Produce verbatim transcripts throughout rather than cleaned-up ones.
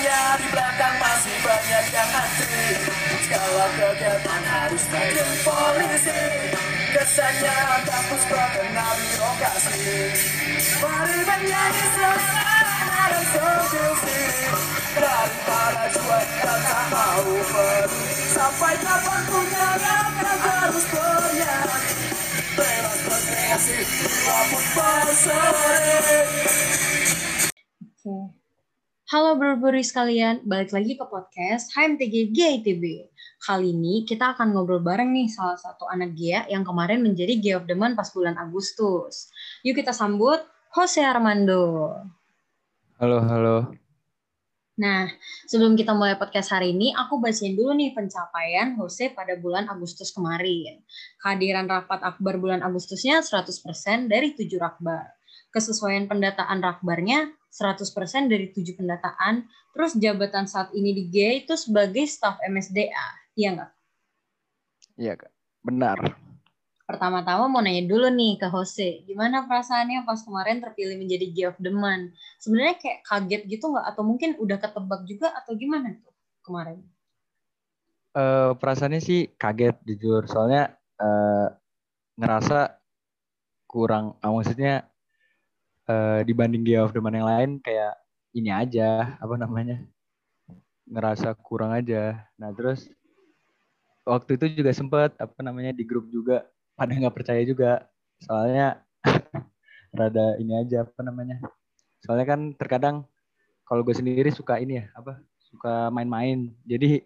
Hanya di belakang masih banyak yang antri. Segala kegiatan harus pakai polisi. Kesannya kampus terkena birokrasi. Mari menyanyi sesama dan sedusi. Daripada jual tak mau pergi. Sampai kapan pun kita harus berani. Bebas berkreasi, walaupun berseri. Halo Bro-Bro sekalian, balik lagi ke podcast H M T G G I T B. Kali ini kita akan ngobrol bareng nih salah satu anak G E A yang kemarin menjadi G E A of the Month pas bulan Agustus. Yuk kita sambut Jose Armando. Halo, halo. Nah, sebelum kita mulai podcast hari ini, aku bacain dulu nih pencapaian Jose pada bulan Agustus kemarin. Kehadiran rapat akbar bulan Agustusnya seratus persen dari tujuh rakbar. Kesesuaian pendataan rakbarnya seratus persen dari tujuh pendataan, terus jabatan saat ini di G E A itu sebagai staf M S D A, iya nggak? Iya, Kak. Benar. Pertama-tama mau nanya dulu nih ke Jose, gimana perasaannya pas kemarin terpilih menjadi G E A of the Month? Sebenarnya kayak kaget gitu nggak? Atau mungkin udah ketebak juga atau gimana tuh kemarin? Uh, perasaannya sih kaget jujur, soalnya uh, ngerasa kurang, ah, maksudnya dibanding G E A of the Month yang lain kayak ini aja, apa namanya, ngerasa kurang aja. Nah terus waktu itu juga sempat apa namanya di grup juga pada nggak percaya juga, soalnya rada ini aja apa namanya, soalnya kan terkadang kalau gue sendiri suka ini ya apa suka main-main, jadi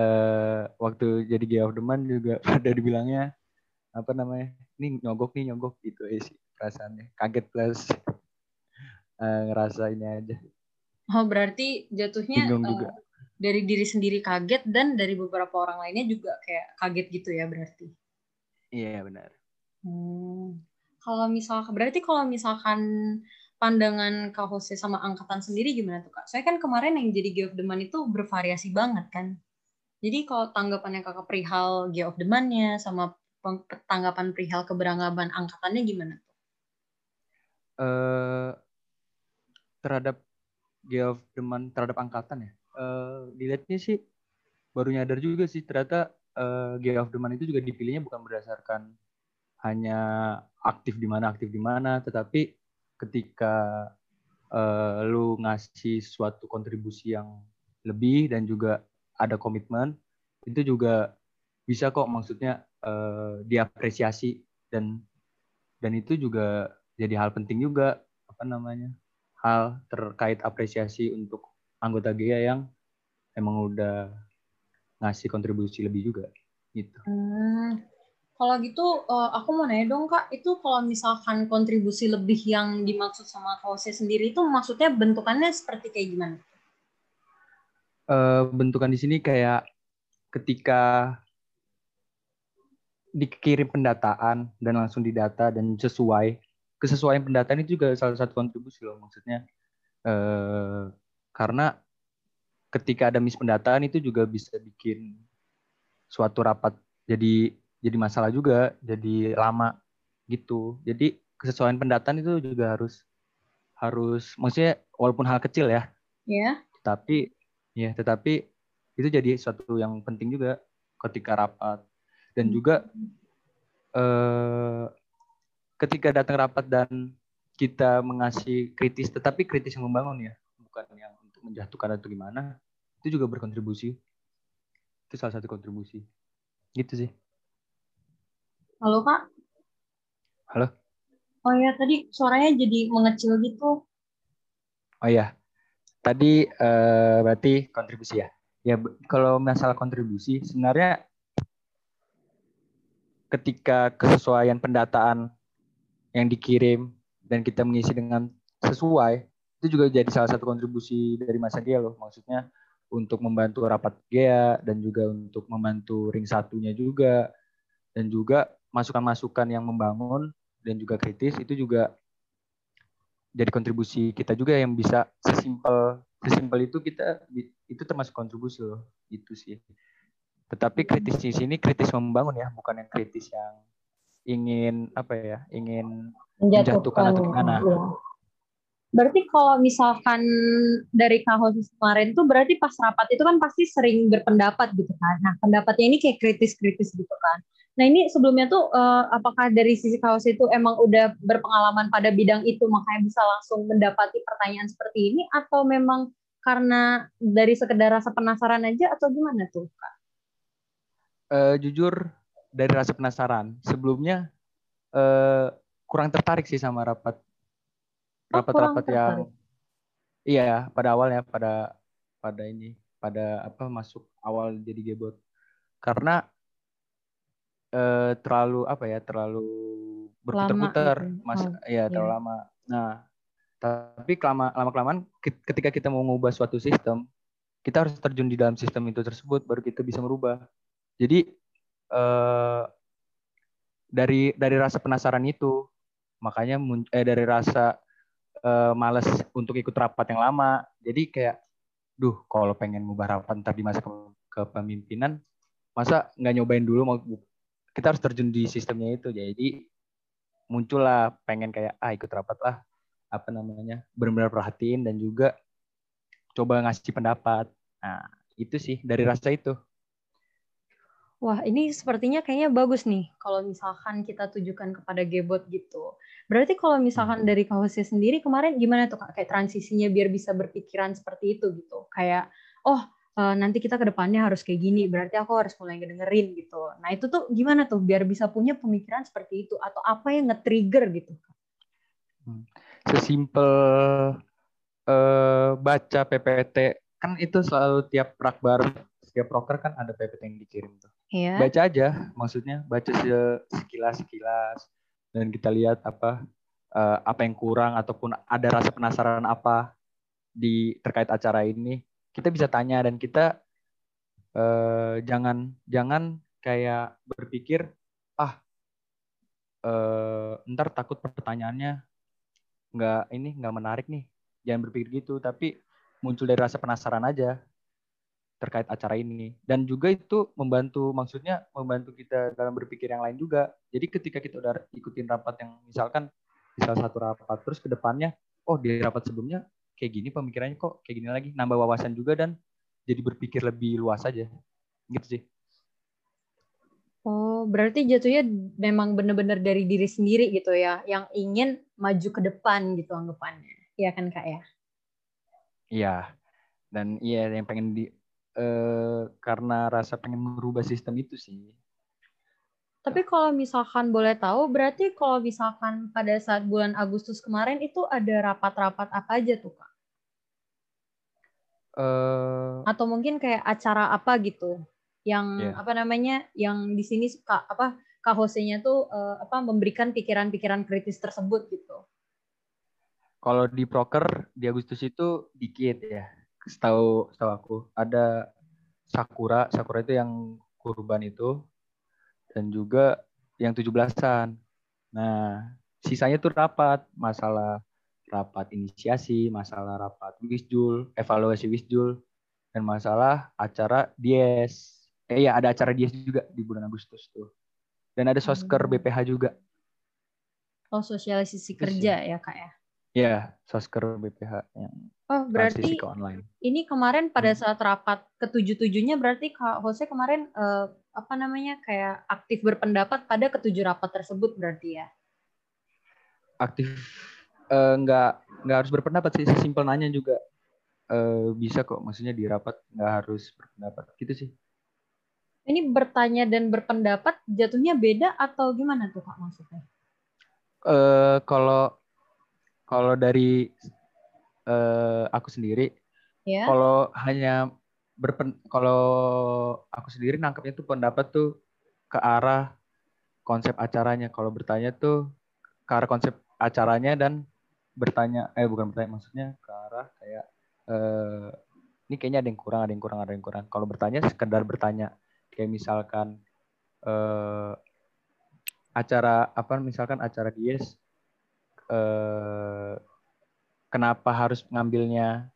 eh, waktu jadi G E A of the Month juga pada dibilangnya apa namanya ini nyogok nih nyogok gitu sih. Rasanya kaget plus uh, ngerasa ini aja. Oh berarti jatuhnya uh, dari diri sendiri kaget dan dari beberapa orang lainnya juga kayak kaget gitu ya berarti. Iya benar. Hmm. Kalau misal berarti kalau misalkan pandangan Kak Jose sama angkatan sendiri gimana tuh Kak? Saya kan kemarin yang jadi G E A of the Month itu bervariasi banget kan. Jadi kalau tanggapannya Kakak perihal G E A of the Month-nya sama tanggapan perihal keberanggapan angkatannya gimana? Uh, terhadap G E A of the Month terhadap angkatan ya uh, dilihatnya sih baru nyadar juga sih ternyata uh, G E A of the Month itu juga dipilihnya bukan berdasarkan hanya aktif di mana aktif di mana, tetapi ketika uh, lu ngasih suatu kontribusi yang lebih dan juga ada komitmen itu juga bisa kok maksudnya uh, diapresiasi dan dan itu juga jadi hal penting juga apa namanya hal terkait apresiasi untuk anggota G E A yang emang udah ngasih kontribusi lebih juga gitu. Hmm, kalau gitu aku mau nanya dong Kak, itu kalau misalkan kontribusi lebih yang dimaksud sama Jose sendiri itu maksudnya bentukannya seperti kayak gimana? Bentukan di sini kayak ketika dikirim pendataan dan langsung didata dan sesuai. Kesesuaian pendataan itu juga salah satu kontribusi loh maksudnya. E, karena ketika ada mispendataan itu juga bisa bikin suatu rapat jadi jadi masalah juga, jadi lama gitu. Jadi kesesuaian pendataan itu juga harus harus maksudnya walaupun hal kecil ya. Iya. Yeah. Tapi ya tetapi itu jadi suatu yang penting juga ketika rapat dan juga eh ketika datang rapat dan kita mengasih kritis, tetapi kritis yang membangun ya, bukan yang untuk menjatuhkan atau gimana, itu juga berkontribusi. Itu salah satu kontribusi. Gitu sih. Halo Kak? Halo? Oh ya, tadi suaranya jadi mengecil gitu. Oh ya, tadi eh, berarti kontribusi ya. Ya kalau masalah kontribusi, sebenarnya ketika kesesuaian pendataan yang dikirim dan kita mengisi dengan sesuai itu juga jadi salah satu kontribusi dari masa G E A loh maksudnya untuk membantu rapat G E A dan juga untuk membantu ring satunya juga dan juga masukan-masukan yang membangun dan juga kritis itu juga jadi kontribusi kita juga yang bisa sesimpel sesimpel itu kita itu termasuk kontribusi loh itu sih. Tetapi kritis di sini kritis membangun ya bukan yang kritis yang ingin apa ya ingin menjatuhkan atau gimana Berarti kalau misalkan dari Kak Jose kemarin tuh berarti pas rapat itu kan pasti sering berpendapat gitu kan. Nah pendapatnya ini kayak kritis-kritis gitu kan. Nah ini sebelumnya tuh eh, apakah dari sisi Kak Jose itu emang udah berpengalaman pada bidang itu makanya bisa langsung mendapati pertanyaan seperti ini, atau memang karena dari sekedar rasa penasaran aja, atau gimana tuh Kak? Eh, jujur dari rasa penasaran. Sebelumnya eh, kurang tertarik sih sama rapat. Rapat-rapat oh, yang iya pada awalnya pada pada ini pada apa masuk awal jadi G B O T, karena eh, terlalu apa ya terlalu berputar-putar mas oh, ya iya. terlalu lama. Nah tapi lama lama kelamaan ketika kita mau mengubah suatu sistem, kita harus terjun di dalam sistem itu tersebut baru kita bisa merubah. Jadi eh, dari dari rasa penasaran itu makanya eh, dari rasa Uh, males untuk ikut rapat yang lama. Jadi kayak, duh kalau pengen ngubah rapat ntar di masa ke kepemimpinan, masa nggak nyobain dulu, mau kita harus terjun di sistemnya itu. Jadi muncullah pengen kayak, ah ikut rapat lah, apa namanya, benar-benar perhatiin dan juga coba ngasih pendapat. Nah itu sih, dari rasa itu. Wah, ini sepertinya kayaknya bagus nih kalau misalkan kita tujukan kepada G B O T gitu. Berarti kalau misalkan dari Kak Jose sendiri kemarin gimana tuh Kak? Kayak transisinya biar bisa berpikiran seperti itu gitu. Kayak, oh nanti kita ke depannya harus kayak gini, berarti aku harus mulai ngedengerin gitu. Nah itu tuh gimana tuh biar bisa punya pemikiran seperti itu? Atau apa yang nge-trigger gitu? Sesimpel eh, baca P P T. Kan itu selalu tiap rakbar, tiap proker kan ada P P T yang dikirim tuh. Yeah. Baca aja, maksudnya baca sekilas-sekilas dan kita lihat apa uh, apa yang kurang ataupun ada rasa penasaran apa di terkait acara ini, kita bisa tanya dan kita uh, jangan jangan kayak berpikir ah uh, ntar takut pertanyaannya nggak ini nggak menarik nih, jangan berpikir gitu, tapi muncul dari rasa penasaran aja terkait acara ini. Dan juga itu membantu, maksudnya membantu kita dalam berpikir yang lain juga. Jadi ketika kita udah ikutin rapat yang misalkan misal satu rapat, terus ke depannya, oh di rapat sebelumnya kayak gini pemikirannya kok kayak gini lagi, nambah wawasan juga dan jadi berpikir lebih luas aja. Gitu sih. Oh, berarti jatuhnya memang benar-benar dari diri sendiri gitu ya, yang ingin maju ke depan gitu anggapannya. Iya kan Kak ya? Iya. Dan iya yang pengen di Eh, karena rasa pengen merubah sistem itu sih. Tapi kalau misalkan boleh tahu, berarti kalau misalkan pada saat bulan Agustus kemarin itu ada rapat-rapat apa aja tuh Kak? Eh, Atau mungkin kayak acara apa gitu, yang yeah. apa namanya, yang di sini Kak apa Kak Jose-nya tuh eh, apa memberikan pikiran-pikiran kritis tersebut gitu. Kalau di proker di Agustus itu dikit ya. Setahu setahu aku ada Sakura, Sakura itu yang kurban itu, dan juga yang tujuh belasan. Nah, sisanya tuh rapat, masalah rapat inisiasi, masalah rapat wisjul, evaluasi wisjul, dan masalah acara dies. Eh ya, ada acara dies juga di bulan Agustus tuh. Dan ada sosker B P H juga. Oh, sosialisasi kerja ya, Kak ya. Ya, sosker B P H yang oh, berarti ke online. Ini kemarin pada saat rapat ketujuh-tujuhnya berarti Kak Jose kemarin eh, apa namanya kayak aktif berpendapat pada ketujuh rapat tersebut berarti ya? Aktif eh, nggak nggak harus berpendapat sih, sesimpel nanya juga eh, bisa kok, maksudnya di rapat nggak harus berpendapat gitu sih. Ini bertanya dan berpendapat jatuhnya beda atau gimana tuh Kak maksudnya? Eh, kalau Kalau dari uh, aku sendiri, yeah. kalau hanya berpen, kalau aku sendiri nangkepnya tuh pendapat tuh ke arah konsep acaranya. Kalau bertanya tuh ke arah konsep acaranya dan bertanya, eh bukan bertanya, maksudnya ke arah kayak uh, ini kayaknya ada yang kurang, ada yang kurang, ada yang kurang. Kalau bertanya sekedar bertanya, kayak misalkan uh, acara apa, misalkan acara dies. Eh, kenapa harus ngambilnya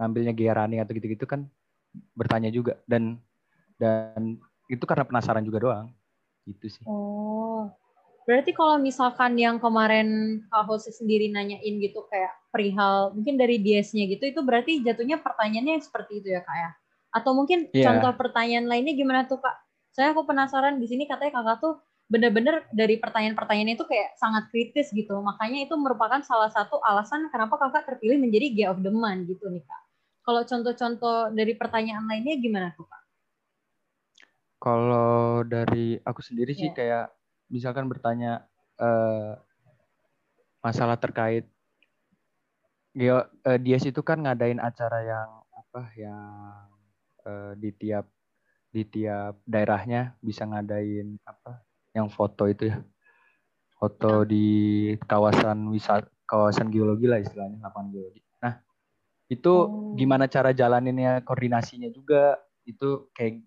ngambilnya G R A N I atau gitu-gitu kan bertanya juga, dan dan itu karena penasaran juga doang gitu sih. Oh, Berarti kalau misalkan yang kemarin Kak Jose sendiri nanyain gitu kayak perihal mungkin dari biasnya gitu, itu berarti jatuhnya pertanyaannya seperti itu ya Kak ya? Atau mungkin yeah. contoh pertanyaan lainnya gimana tuh Kak? Saya aku penasaran di sini katanya Kakak tuh bener-bener dari pertanyaan-pertanyaan itu kayak sangat kritis gitu. Makanya itu merupakan salah satu alasan kenapa Kakak terpilih menjadi G E A of the Month gitu nih Kak. Kalau contoh-contoh dari pertanyaan lainnya gimana tuh Kak? Kalau dari aku sendiri yeah. sih kayak misalkan bertanya uh, masalah terkait Geo, uh, D S itu kan ngadain acara yang apa yang uh, di tiap di tiap daerahnya bisa ngadain apa yang foto itu ya, foto di kawasan wisata, kawasan geologi lah istilahnya, lapangan geologi. Nah itu oh. gimana cara jalaninnya, koordinasinya juga itu kayak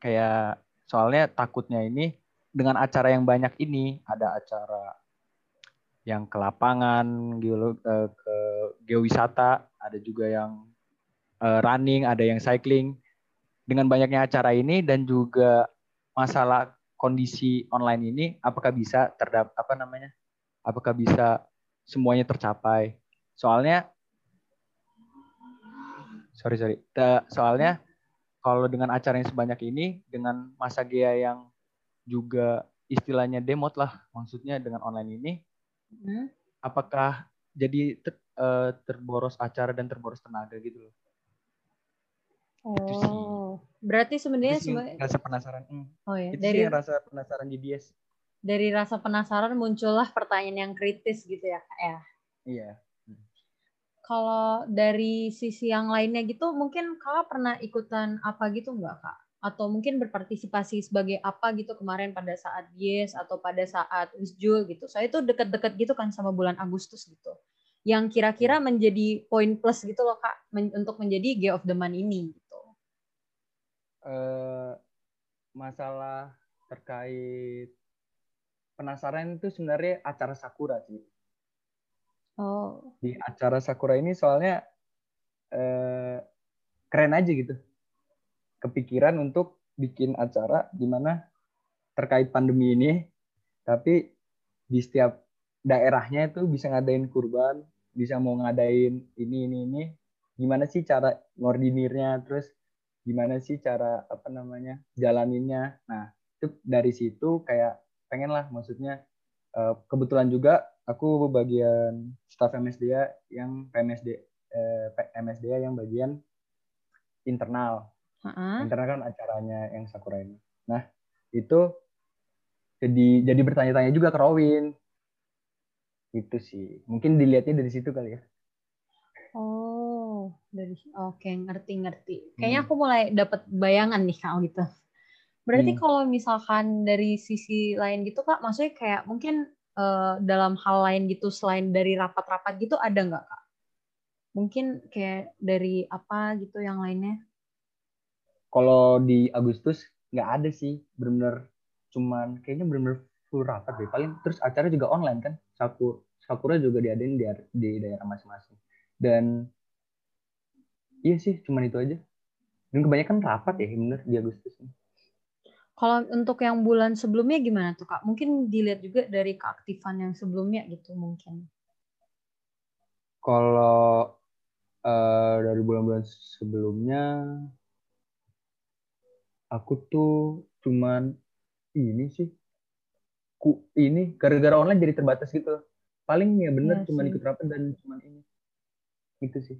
kayak soalnya takutnya ini dengan acara yang banyak ini, ada acara yang ke lapangan, geolog, eh, ke geowisata, ada juga yang eh, running, ada yang cycling. Dengan banyaknya acara ini dan juga masalah kondisi online ini, apakah bisa terdap apa namanya? Apakah bisa semuanya tercapai? Soalnya, sorry sorry, soalnya kalau dengan acara yang sebanyak ini, dengan masa G E A yang juga istilahnya demot lah, maksudnya dengan online ini, hmm. apakah jadi ter, uh, terboros acara dan terboros tenaga gitu loh. Oh, itu sih. Berarti sebenarnya sebenarnya rasa penasaran. Hmm. Oh ya, itu dari sih rasa penasaran G B S. Dari rasa penasaran muncullah pertanyaan yang kritis gitu ya Kak ya. Iya. Hmm. Kalau dari sisi yang lainnya gitu, mungkin Kak pernah ikutan apa gitu nggak Kak? Atau mungkin berpartisipasi sebagai apa gitu kemarin pada saat Yes atau pada saat Wisjul gitu. Saya itu deket-deket gitu kan sama bulan Agustus gitu. Yang kira-kira menjadi poin plus gitu loh Kak, men untuk menjadi G E A of the Month ini gitu. Uh, masalah terkait penasaran itu sebenarnya acara Sakura sih. Oh. Di acara Sakura ini soalnya uh, keren aja gitu. Kepikiran untuk bikin acara di mana terkait pandemi ini, tapi di setiap daerahnya itu bisa ngadain kurban, bisa mau ngadain ini ini ini, gimana sih cara ngordinirnya, terus gimana sih cara apa namanya jalaninnya. Nah itu dari situ kayak pengen lah, maksudnya kebetulan juga aku bagian staff M S D A yang M S D A yang bagian internal. Uh-huh. Internal kan acaranya yang Sakura ini. Nah itu jadi jadi bertanya-tanya juga ke Rowin. Itu sih mungkin dilihatnya dari situ kali ya. Oh dari oke okay, ngerti-ngerti. Kayaknya hmm. aku mulai dapat bayangan nih Kak gitu. Berarti hmm. kalau misalkan dari sisi lain gitu Kak, maksudnya kayak mungkin uh, dalam hal lain gitu selain dari rapat-rapat gitu ada nggak Kak? Mungkin kayak dari apa gitu yang lainnya? Kalau di Agustus nggak ada sih, benar-benar cuman kayaknya benar-benar full rapat deh. Paling terus acara juga online kan, Sakura, Sakura juga diadain di, di daerah masing-masing. Dan iya sih, cuman itu aja. Dan kebanyakan rapat ya, benar di Agustus. Kalau untuk yang bulan sebelumnya gimana tuh Kak? Mungkin dilihat juga dari keaktifan yang sebelumnya gitu mungkin. Kalau uh, dari bulan-bulan sebelumnya, aku tuh cuman ini sih, ku ini gara-gara online jadi terbatas gitu. Paling ya bener ya, cuman sih ikut rapat dan cuman ini, gitu sih.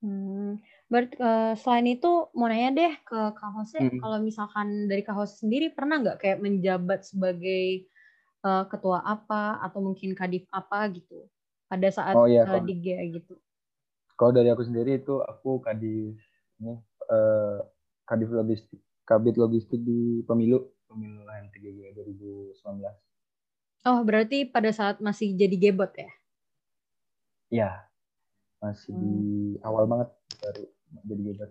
Hmm, berarti uh, selain itu mau nanya deh ke Kak Jose, hmm. kalau misalkan dari Kak Jose sendiri pernah nggak kayak menjabat sebagai uh, ketua apa atau mungkin kadif apa gitu pada saat oh, iya, uh, di G E A gitu? Kalau dari aku sendiri itu aku kadif ini. Uh, Kabit Logistik, Kabit Logistik di pemilu, pemilu H M T G G I B dua ribu sembilan belas. Oh, berarti pada saat masih jadi gebot ya? Iya, masih hmm. di awal banget baru jadi gebot.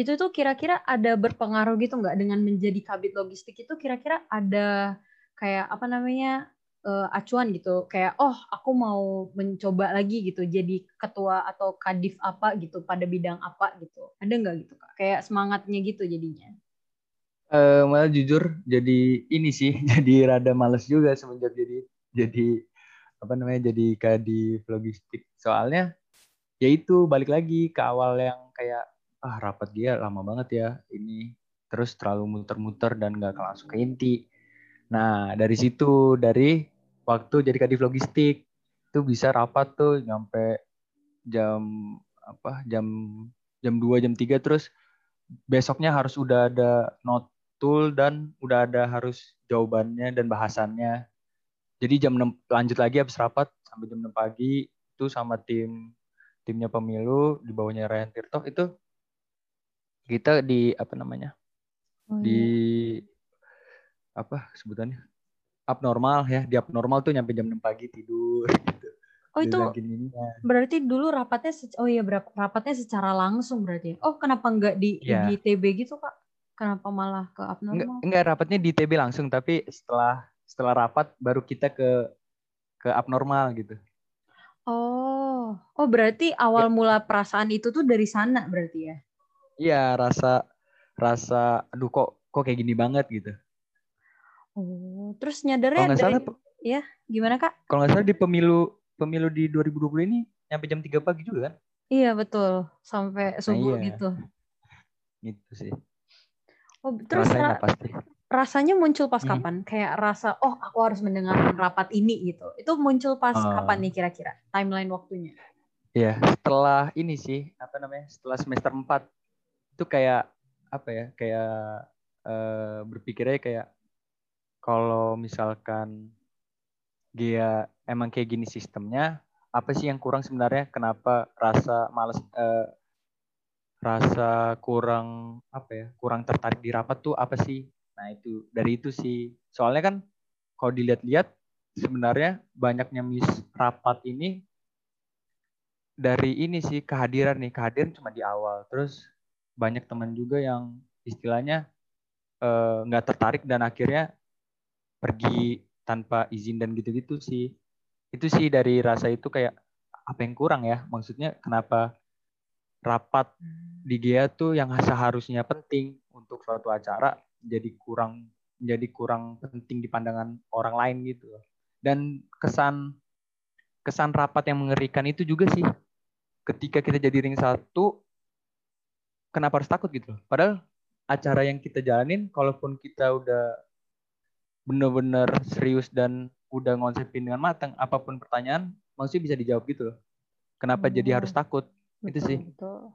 Itu tuh kira-kira ada berpengaruh gitu nggak dengan menjadi Kabit Logistik itu, kira-kira ada kayak apa namanya uh, acuan gitu, kayak oh aku mau mencoba lagi gitu jadi ketua atau kadif apa gitu pada bidang apa gitu, ada nggak gitu Kak? Kayak semangatnya gitu jadinya. Uh, malah jujur jadi ini sih, jadi rada males juga semenjak jadi jadi apa namanya jadi kadif logistik. Soalnya ya itu balik lagi ke awal yang kayak ah rapat dia lama banget ya ini, terus terlalu muter-muter dan nggak langsung ke inti. Nah dari situ, dari waktu jadi kadif logistik itu bisa rapat tuh nyampe jam apa jam jam dua jam tiga, terus besoknya harus udah ada notul dan udah ada harus jawabannya dan bahasannya. Jadi jam enam lanjut lagi habis rapat sampai jam enam pagi itu sama tim timnya pemilu di bawahnya Ryan Tirto, itu kita di apa namanya? Oh, di iya. apa sebutannya? Abnormal ya. Di abnormal tuh nyampe jam enam pagi tidur gitu. Oh itu berarti dulu rapatnya, oh iya rapatnya secara langsung berarti. Oh kenapa enggak di ya. di T B gitu Kak? Kenapa malah ke abnormal? Enggak, enggak rapatnya di T B langsung, tapi setelah setelah rapat baru kita ke ke abnormal gitu. Oh, oh berarti awal ya. mula perasaan itu tuh dari sana berarti ya? Iya rasa rasa, aduh kok kok kayak gini banget gitu. Oh terus nyadarnya dari, ya gimana Kak? Kalau nggak salah di pemilu Pemilu di dua ribu dua puluh ini nyampe jam tiga pagi juga kan? Iya betul, sampai subuh nah, iya. gitu. Gitu sih. Oh, terus ra pasti. rasanya muncul pas hmm. kapan? Kayak rasa oh aku harus mendengarkan rapat ini gitu. Itu muncul pas uh, kapan nih kira-kira? Timeline waktunya? Iya, setelah ini sih apa namanya? Setelah semester empat itu kayak apa ya? Kayak eh, berpikirnya kayak kalau misalkan G E A emang kayak gini sistemnya, apa sih yang kurang sebenarnya, kenapa rasa malas, eh, rasa kurang apa ya, kurang tertarik di rapat tuh apa sih? Nah itu dari itu sih, soalnya kan kalau dilihat-lihat sebenarnya banyaknya miss rapat ini dari ini sih kehadiran nih kehadiran cuma di awal, terus banyak teman juga yang istilahnya nggak eh, tertarik dan akhirnya pergi tanpa izin dan gitu-gitu sih. Itu sih dari rasa itu kayak apa yang kurang ya? Maksudnya kenapa rapat di G E A tuh yang seharusnya penting untuk suatu acara jadi kurang jadi kurang penting di pandangan orang lain gitu. Dan kesan kesan rapat yang mengerikan itu juga sih. Ketika kita jadi ring satu, kenapa harus takut gitu? Padahal acara yang kita jalanin kalaupun kita udah bener-bener serius dan udah ngonsepin dengan matang, apapun pertanyaan maksudnya bisa dijawab gitu loh. Kenapa hmm. jadi harus takut? Betul, itu sih. Betul.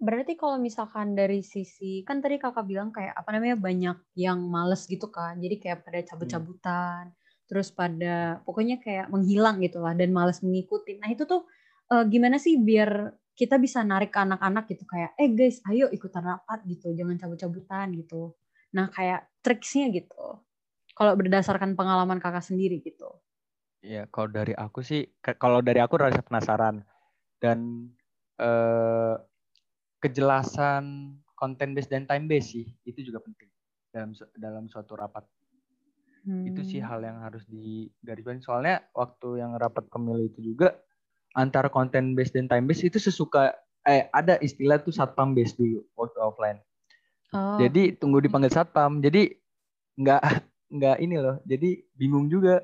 Berarti kalau misalkan dari sisi, kan tadi kakak bilang kayak apa namanya banyak yang males gitu kan, jadi kayak pada cabut-cabutan, hmm. terus pada pokoknya kayak menghilang gitu lah dan males mengikuti. Nah itu tuh eh, gimana sih biar kita bisa narik ke anak-anak gitu kayak, eh guys ayo ikutan rapat gitu, jangan cabut-cabutan gitu. Nah kayak triksnya gitu. Kalau berdasarkan pengalaman kakak sendiri gitu. Iya, kalau dari aku sih, kalau dari aku rasa penasaran dan eh, kejelasan content based dan time based sih itu juga penting dalam dalam suatu rapat. Hmm. Itu sih hal yang harus digarisbawahi. Soalnya waktu yang rapat pemilu itu juga antara content based dan time based itu sesuka eh ada istilah tuh satpam based dulu waktu offline. Oh. Jadi tunggu dipanggil satpam. Jadi nggak nggak ini loh, jadi bingung juga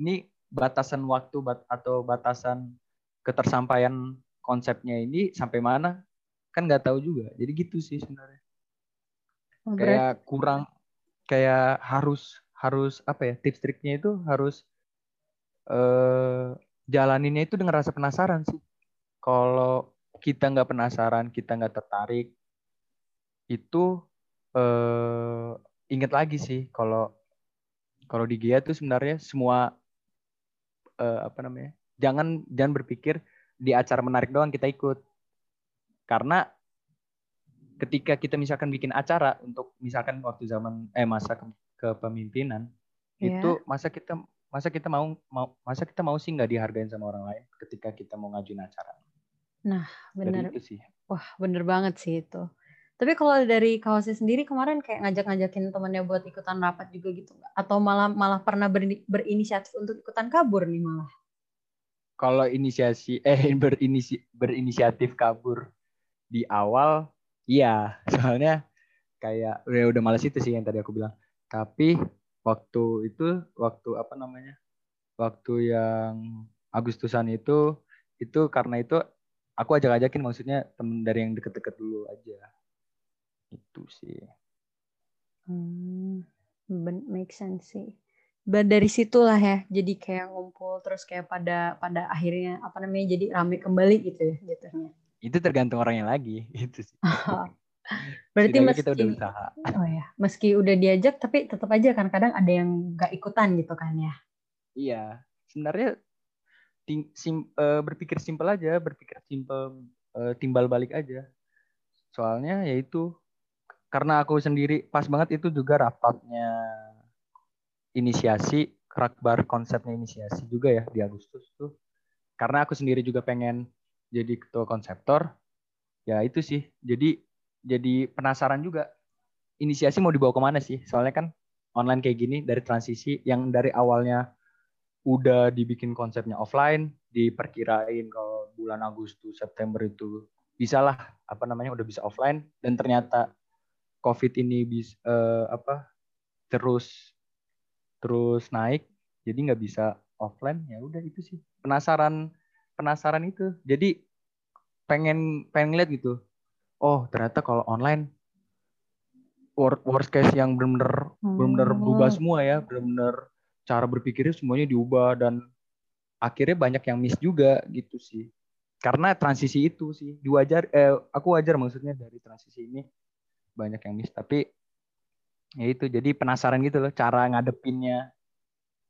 ini batasan waktu bat, atau batasan ketersampaian konsepnya ini sampai mana kan nggak tahu juga, jadi gitu sih sebenarnya. Oh, kayak kurang, kayak harus harus apa ya, tips triknya itu harus eh, jalaninnya itu dengan rasa penasaran sih. Kalau kita nggak penasaran, kita nggak tertarik itu eh, ingat lagi sih kalau Kalau di G E A tuh sebenarnya semua eh, apa namanya? Jangan jangan berpikir di acara menarik doang kita ikut. Karena ketika kita misalkan bikin acara untuk misalkan waktu zaman eh masa ke, kepemimpinan yeah. itu masa kita masa kita mau, mau masa kita mau sih nggak dihargain sama orang lain ketika kita mau ngajuin acara. Nah, benar. Wah, benar banget sih itu. Tapi kalau dari Kak Jose sendiri kemarin kayak ngajak-ngajakin temannya buat ikutan rapat juga gitu nggak? Atau malah malah pernah berinisiatif untuk ikutan kabur nih malah? Kalau inisiasi eh berinisi, berinisiatif kabur di awal, iya. Soalnya kayak ya udah males itu sih yang tadi aku bilang. Tapi waktu itu, waktu apa namanya, waktu yang Agustusan itu, itu karena itu aku ajak-ajakin, maksudnya temen dari yang deket-deket dulu aja. Itu sih. Hmm, make sense sih. Dari situlah ya, jadi kayak ngumpul terus kayak pada pada akhirnya apa namanya jadi rame kembali gitu ya jatuhnya. Itu tergantung orangnya lagi, itu sih. Berarti meski kita udah usaha. Oh ya, meski udah diajak tapi tetap aja kan kadang ada yang nggak ikutan gitu kan ya. Iya, sebenarnya ting, sim, uh, berpikir simpel aja, berpikir simpel uh, timbal balik aja. Soalnya yaitu karena aku sendiri pas banget itu juga rapatnya inisiasi, Rakbar konsepnya inisiasi juga ya di Agustus tuh. Karena aku sendiri juga pengen jadi ketua konseptor. Ya itu sih. Jadi jadi penasaran juga inisiasi mau dibawa kemana sih. Soalnya kan online kayak gini dari transisi yang dari awalnya udah dibikin konsepnya offline, diperkirain kalau bulan Agustus, September itu bisalah apa namanya udah bisa offline, dan ternyata COVID ini bis, eh, apa terus terus naik, jadi nggak bisa offline. Ya udah itu sih penasaran penasaran itu, jadi pengen pengen lihat gitu, oh ternyata kalau online worst, worst case yang benar-benar hmm. benar-benar berubah semua ya, benar-benar cara berpikirnya semuanya diubah, dan akhirnya banyak yang miss juga gitu sih, karena transisi itu sih diwajar eh, aku wajar maksudnya dari transisi ini banyak yang miss, tapi ya itu jadi penasaran gitu loh cara ngadepinnya.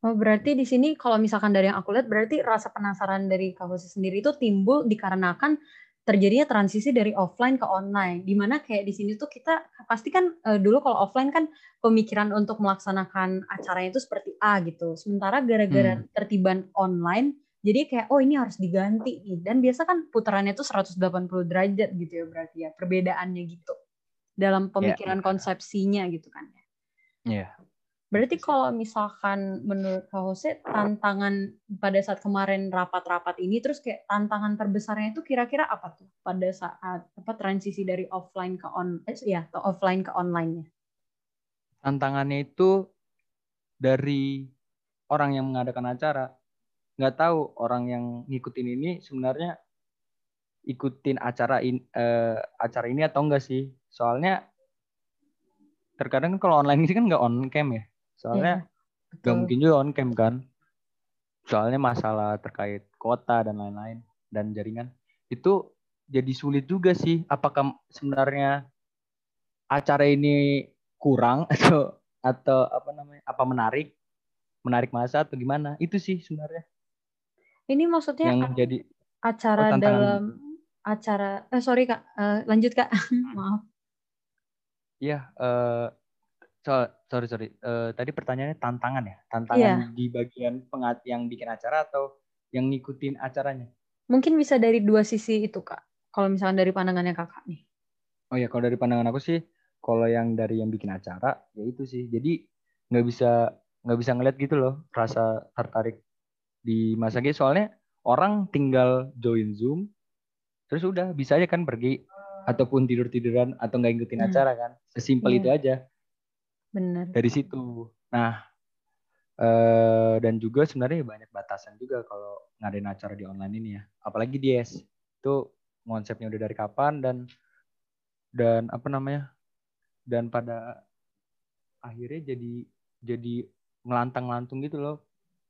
Oh berarti di sini kalau misalkan dari yang aku lihat berarti rasa penasaran dari Kak Jose sendiri itu timbul dikarenakan terjadinya transisi dari offline ke online. Dimana kayak di sini tuh kita pasti kan e, dulu kalau offline kan pemikiran untuk melaksanakan acaranya itu seperti A gitu. Sementara gara-gara hmm. tertiban online jadi kayak oh ini harus diganti nih. Dan biasa kan putarannya tuh seratus delapan puluh derajat gitu ya berarti ya perbedaannya gitu. Dalam pemikiran yeah. konsepsinya gitu kan ya. Yeah. Berarti kalau misalkan menurut Kak Jose tantangan pada saat kemarin rapat-rapat ini terus kayak tantangan terbesarnya itu kira-kira apa tuh pada saat apa transisi dari offline ke on eh, ya atau offline ke online-nya? Tantangannya itu dari orang yang mengadakan acara nggak tahu orang yang ngikutin ini sebenarnya ikutin acara in, eh, acara ini atau enggak sih? Soalnya terkadang kalau online ini kan nggak on cam ya. Soalnya nggak yeah, mungkin juga on cam kan. Soalnya masalah terkait kuota dan lain-lain dan jaringan itu jadi sulit juga sih. Apakah sebenarnya acara ini kurang atau atau apa namanya? Apa menarik? Menarik masa atau gimana? Itu sih sebenarnya. Ini maksudnya yang jadi acara oh, dalam acara eh sorry kak uh, lanjut kak maaf iya uh, so, sorry sorry uh, tadi pertanyaannya tantangan ya tantangan yeah. di bagian pengat yang bikin acara atau yang ngikutin acaranya mungkin bisa dari dua sisi itu kak kalau misalnya dari pandangannya kakak nih. Oh ya kalau dari pandangan aku sih kalau yang dari yang bikin acara ya itu sih jadi nggak bisa nggak bisa ngeliat gitu loh rasa tertarik di masa G soalnya orang tinggal join Zoom, terus udah bisa aja kan pergi ataupun tidur tiduran atau nggak ngikutin hmm. acara kan, sesimpel yeah. itu aja. Benar. Dari situ. Nah, ee, dan juga sebenarnya banyak batasan juga kalau ngadain acara di online ini ya. Apalagi D S itu konsepnya udah dari kapan dan dan apa namanya dan pada akhirnya jadi jadi ngelantang-lantung gitu loh.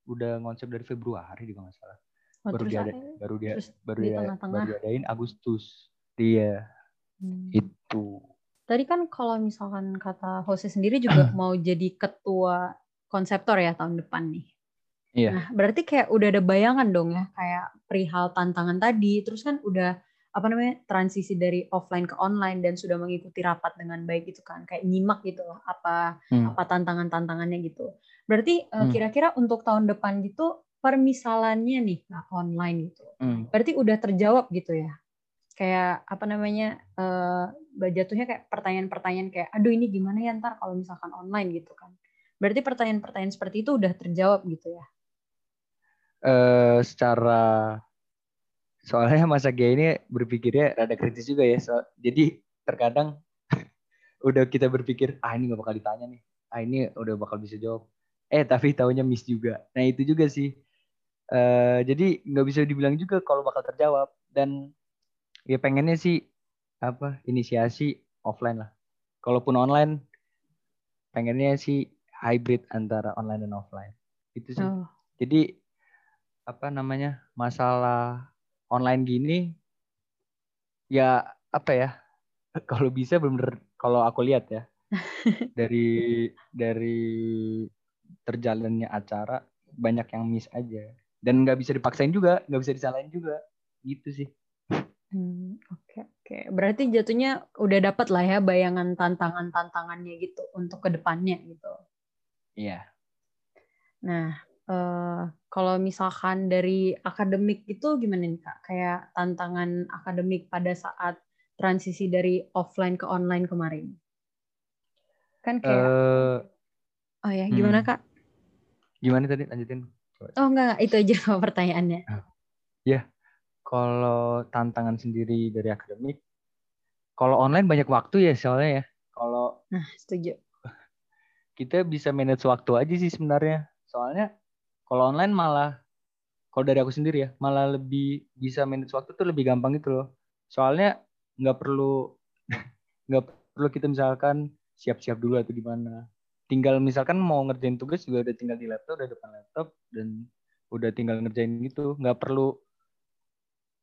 Udah konsep dari Februari juga nggak salah. Oh, baru dia baru dia baru dia baru diadain Agustus dia hmm. itu. Tadi kan kalau misalkan kata Jose sendiri juga mau jadi ketua konseptor ya tahun depan nih. Iya. Nah berarti kayak udah ada bayangan dong ya kayak perihal tantangan tadi terus kan udah apa namanya transisi dari offline ke online dan sudah mengikuti rapat dengan baik gitu kan kayak nyimak gitu loh apa hmm. apa tantangan tantangannya gitu. Berarti hmm. kira-kira untuk tahun depan gitu permisalannya nih nah online gitu, hmm. berarti udah terjawab gitu ya, kayak apa namanya, uh, jatuhnya kayak pertanyaan-pertanyaan kayak, aduh ini gimana ya ntar kalau misalkan online gitu kan, berarti pertanyaan-pertanyaan seperti itu udah terjawab gitu ya? Uh, secara soalnya Mas Agia ini berpikirnya rada kritis juga ya, so, jadi terkadang udah kita berpikir, ah ini gak bakal ditanya nih, ah ini udah bakal bisa jawab. Eh tapi taunya miss juga. Nah itu juga sih. Uh, jadi nggak bisa dibilang juga kalau bakal terjawab. Dan ya pengennya sih apa inisiasi offline lah. Kalaupun online, pengennya sih hybrid antara online dan offline. Itu sih. Oh. Jadi apa namanya masalah online gini ya apa ya? Kalau bisa bener, kalau aku lihat ya dari dari terjalannya acara banyak yang miss aja dan nggak bisa dipaksain juga, nggak bisa disalahin juga, gitu sih. Hmm, oke, oke. Berarti jatuhnya udah dapat lah ya bayangan tantangan-tantangannya gitu untuk kedepannya gitu. Iya. Yeah. Nah, eh, kalau misalkan dari akademik gitu gimana nih Kak? Kayak tantangan akademik pada saat transisi dari offline ke online kemarin, kan kayak uh, oh ya gimana hmm. Kak? Gimana tadi lanjutin? Oh enggak, enggak. Itu aja pertanyaannya. Uh, ya kalau tantangan sendiri dari akademik, kalau online banyak waktu ya soalnya ya. Kalau nah setuju. Kita bisa manage waktu aja sih sebenarnya. Soalnya kalau online malah, kalau dari aku sendiri ya malah lebih bisa manage waktu tuh lebih gampang gitu loh. Soalnya nggak perlu nggak perlu kita misalkan siap-siap dulu atau gimana, tinggal misalkan mau ngerjain tugas juga udah tinggal di laptop, udah depan laptop dan udah tinggal ngerjain gitu. Nggak perlu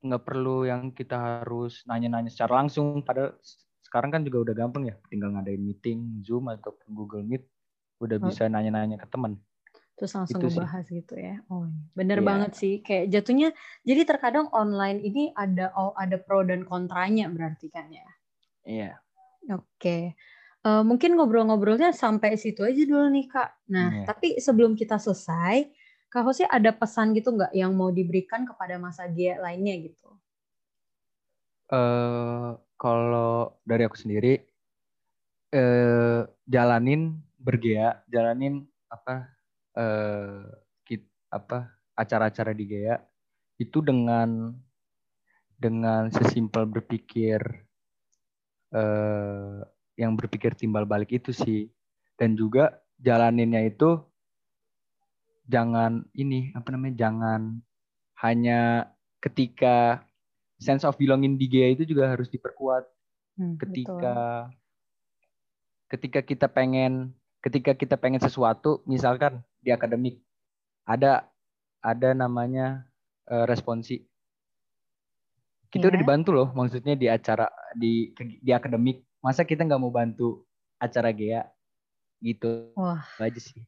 nggak perlu yang kita harus nanya-nanya secara langsung, padahal sekarang kan juga udah gampang ya, tinggal ngadain meeting Zoom atau Google Meet udah oh. bisa nanya-nanya ke teman terus langsung ngebahas gitu ya. Oh, bener yeah. banget sih. Kayak jatuhnya, jadi terkadang online ini ada oh, ada pro dan kontranya berarti kan ya. Iya. Yeah. Oke. Okay. Uh, mungkin ngobrol-ngobrolnya sampai situ aja dulu nih Kak. Nah, yeah. tapi sebelum kita selesai, Kak Jose ada pesan gitu nggak yang mau diberikan kepada masa G E A lainnya gitu? Uh, kalau dari aku sendiri, uh, jalanin bergea, jalanin apa? Eh, kita, apa acara-acara di G E A itu dengan dengan sesimpel berpikir eh, yang berpikir timbal balik itu sih, dan juga jalaninnya itu jangan ini apa namanya jangan hanya ketika sense of belonging di G E A itu juga harus diperkuat hmm, ketika betul. ketika kita pengen ketika kita pengen sesuatu, misalkan di akademik ada ada namanya uh, responsi. Kita yeah. udah dibantu loh, maksudnya di acara di di akademik, masa kita nggak mau bantu acara G E A gitu? Wah, aja sih.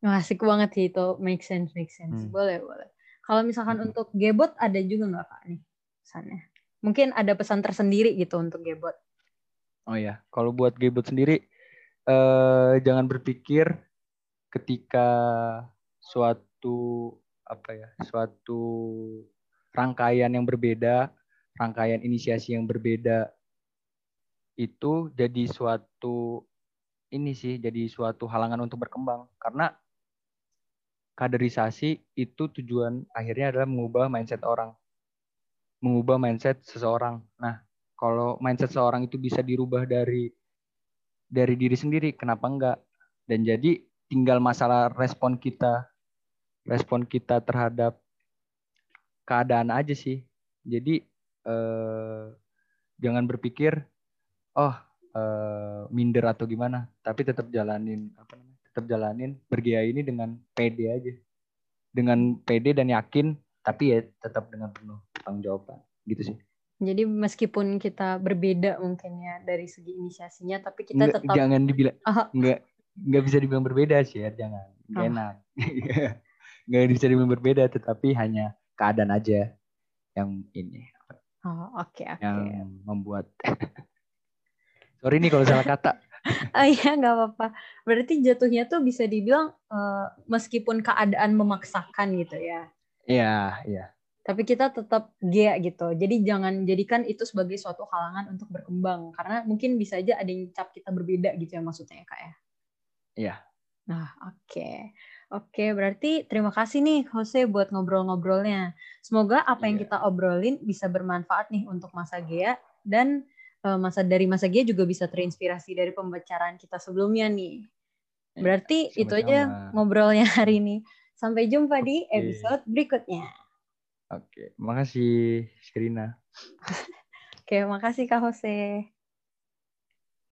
Asik banget sih itu, make sense, make sense. Hmm. Boleh, boleh. Kalau misalkan hmm. untuk Gebot ada juga nggak Kak nih pesannya? Mungkin ada pesan tersendiri gitu untuk Gebot. Oh ya, kalau buat Gebot sendiri. Uh, jangan berpikir ketika suatu apa ya suatu rangkaian yang berbeda, rangkaian inisiasi yang berbeda itu jadi suatu ini sih jadi suatu halangan untuk berkembang, karena kaderisasi itu tujuan akhirnya adalah mengubah mindset orang, mengubah mindset seseorang. Nah, kalau mindset seseorang itu bisa dirubah dari dari diri sendiri, kenapa enggak? Dan jadi tinggal masalah respon kita, respon kita terhadap keadaan aja sih. Jadi eh, jangan berpikir, oh eh, minder atau gimana, tapi tetap jalanin apa namanya, tetap jalanin bergaya ini dengan pede aja, dengan pede dan yakin, tapi ya tetap dengan penuh tanggung jawaban, gitu sih. Jadi meskipun kita berbeda mungkin ya dari segi inisiasinya, tapi kita nggak, tetap jangan dibilang oh. nggak nggak bisa dibilang berbeda sih ya, jangan nggak oh. enak nggak bisa dibilang berbeda, tetapi hanya keadaan aja yang ini oh, okay, okay. yang membuat sorry nih kalau salah kata. Oh iya nggak apa-apa. Berarti jatuhnya tuh bisa dibilang uh, meskipun keadaan memaksakan gitu ya. Iya iya. Tapi kita tetap G E A gitu. Jadi jangan jadikan itu sebagai suatu halangan untuk berkembang. Karena mungkin bisa aja ada yang cap kita berbeda gitu ya maksudnya ya Kak ya. Iya. Nah oke. Okay. Oke okay, berarti terima kasih nih Jose buat ngobrol-ngobrolnya. Semoga apa yeah. yang kita obrolin bisa bermanfaat nih untuk masa G E A. Dan masa dari masa G juga bisa terinspirasi dari pembicaraan kita sebelumnya nih. Berarti ya, itu aja ngobrolnya hari ini. Sampai jumpa okay. di episode berikutnya. Oke, okay. Makasih Sherina. Oke, okay, makasih Kak Jose.